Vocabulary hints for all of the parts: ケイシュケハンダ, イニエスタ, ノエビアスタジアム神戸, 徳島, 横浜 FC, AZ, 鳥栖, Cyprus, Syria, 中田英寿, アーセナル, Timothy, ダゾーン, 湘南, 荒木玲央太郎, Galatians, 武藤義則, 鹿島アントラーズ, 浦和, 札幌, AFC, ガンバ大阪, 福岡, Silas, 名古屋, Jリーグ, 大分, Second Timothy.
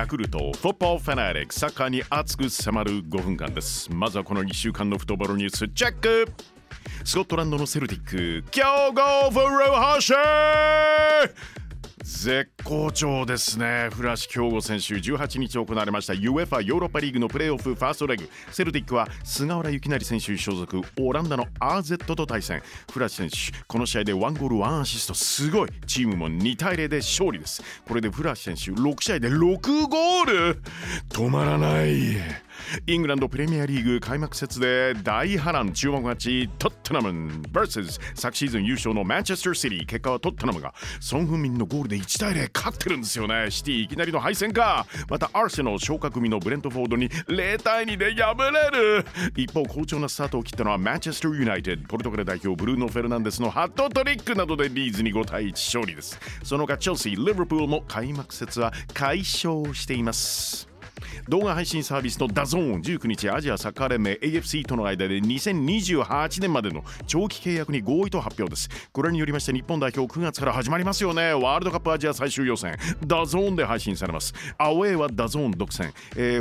ヤクルトフットボールファナリックサッカーに熱く迫る5分間です。まずはこの1週間のフットボールニュースチェック。スコットランドのセルティック強豪フルハッシュ絶好調ですね。古橋亨梧選手、18日行われました UEFA ヨーロッパリーグのプレーオフファーストレグ、セルティックは菅原由成選手所属オランダの AZ と対戦。古橋選手この試合で1ゴール1アシスト、すごい。チームも2対0で勝利です。これで古橋選手6試合で6ゴール、止まらない。イングランドプレミアリーグ開幕節で大波乱、注目勝ちトットナム vs 昨シーズン優勝のマンチェスターシティ。結果はトットナムがソン・フンミンのゴールで1対0勝ってるんですよね。シティいきなりの敗戦か。またアーセナル昇格組のブレントフォードに0対2で敗れる。一方好調なスタートを切ったのはマンチェスターユナイテッド。ポルトガル代表ブルーノ・フェルナンデスのハットトリックなどでリーズに5対1勝利です。その他チェルシー、リバプールも開幕節は快勝しています。動画配信サービスのダゾーン、19日アジアサッカー連盟 AFC との間で2028年までの長期契約に合意と発表です。これによりまして日本代表9月から始まりますよね。ワールドカップアジア最終予選ダゾーンで配信されます。アウェーはダゾーン独占、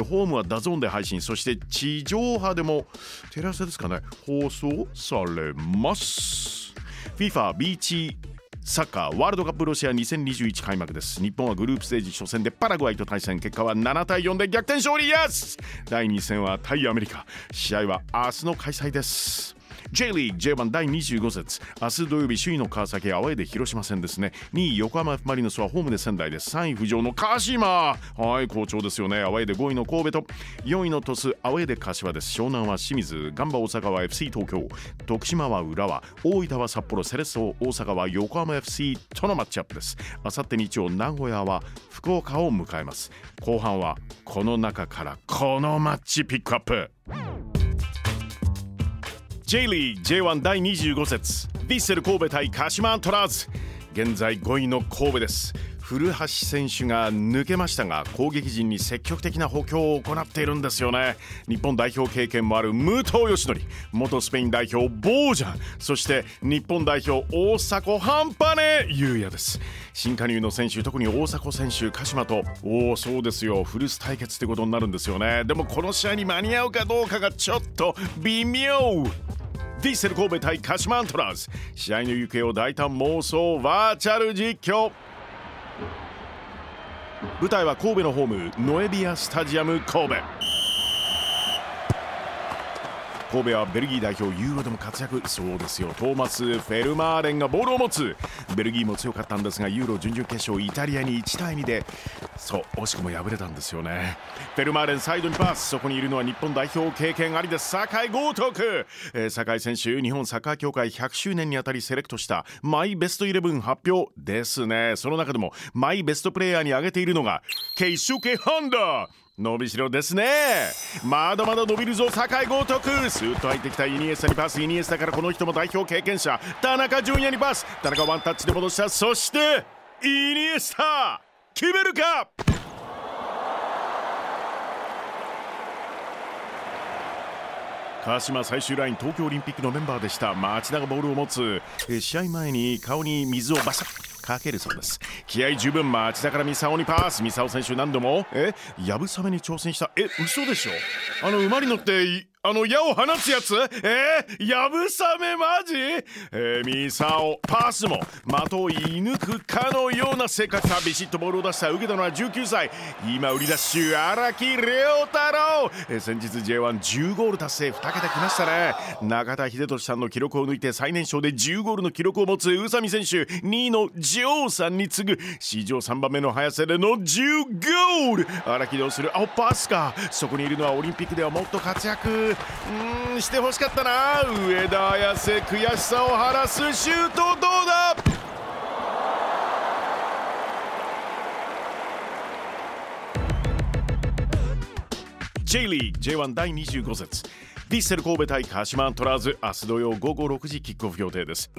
ホームはダゾーンで配信、そして地上波でもテレ朝ですかね、放送されます。 FIFA ビーチサッカーワールドカップロシア2021開幕です。日本はグループステージ初戦でパラグアイと対戦、結果は7対4で逆転勝利です。第2戦は対アメリカ、試合は明日の開催です。J リーグ J1 第25節、明日土曜日首位の川崎アウェーで広島戦ですね。2位横浜 F マリノスはホームで仙台です。3位浮上の鹿島、はい、好調ですよね。アウェーで5位の神戸と4位の鳥栖、アウェーで柏です。湘南は清水、ガンバ大阪は FC 東京、徳島は浦和、大分は札幌、セレッソ大阪は横浜 FC とのマッチアップです。あさって日曜名古屋は福岡を迎えます。後半はこの中からこのマッチピックアップ。J リーグ J1 第25節、ヴィッセル神戸対鹿島アントラーズ。現在5位の神戸です。古橋選手が抜けましたが攻撃陣に積極的な補強を行っているんですよね。日本代表経験もある武藤義則、元スペイン代表ボージャン、そして日本代表大迫半端ね優也です。新加入の選手、特に大迫選手、鹿島とそうですよ、古巣対決ってことになるんですよね。でもこの試合に間に合うかどうかがちょっと微妙。ヴィッセル神戸対鹿島アントラーズ、試合の行方を大胆妄想バーチャル実況。舞台は神戸のホームノエビアスタジアム神戸。神戸はベルギー代表ユーロでも活躍、そうですよ、トーマス・フェルマーレンがボールを持つ。ベルギーも強かったんですがユーロ準々決勝イタリアに1対2で惜しくも敗れたんですよね。フェルマーレンサイドにパス、そこにいるのは日本代表経験ありです、酒井豪徳。酒井選手、日本サッカー協会100周年にあたりセレクトしたマイベスト11発表ですね。その中でもマイベストプレイヤーに挙げているのがケイシュケハンダ、伸びしろですね。まだまだ伸びるぞ酒井豪徳、スーッと入ってきたイニエスタにパス、イニエスタからこの人も代表経験者田中純也にパス、田中ワンタッチで戻した、そしてイニエスタ決めるか。鹿島最終ライン、東京オリンピックのメンバーでした。町田がボールを持つ、試合前に顔に水をバサッかけるそうです。気合十分、町田から三沢にパス、三沢選手何度もやぶさめに挑戦した。嘘でしょ、馬に乗って矢を放つやつ、やぶさめマジ、三沢パスも的を射抜くかのような正確さ、ビシッとボールを出した。受けたのは19歳、今売り出し中荒木玲央太郎、先日 J110 ゴール達成、2桁きましたね。中田英寿さんの記録を抜いて最年少で10ゴールの記録を持つ宇佐美選手、2位の女王さんに次ぐ史上3番目の速さでの10ゴール。荒木どうする、パスか、そこにいるのはオリンピックではもっと活躍して欲しかったな上田綺世、悔しさを晴らすシュートどうだ。J リーグ J1 第25節、ヴィッセル神戸対鹿島アントラーズ、明日土曜午後6時キックオフ予定です。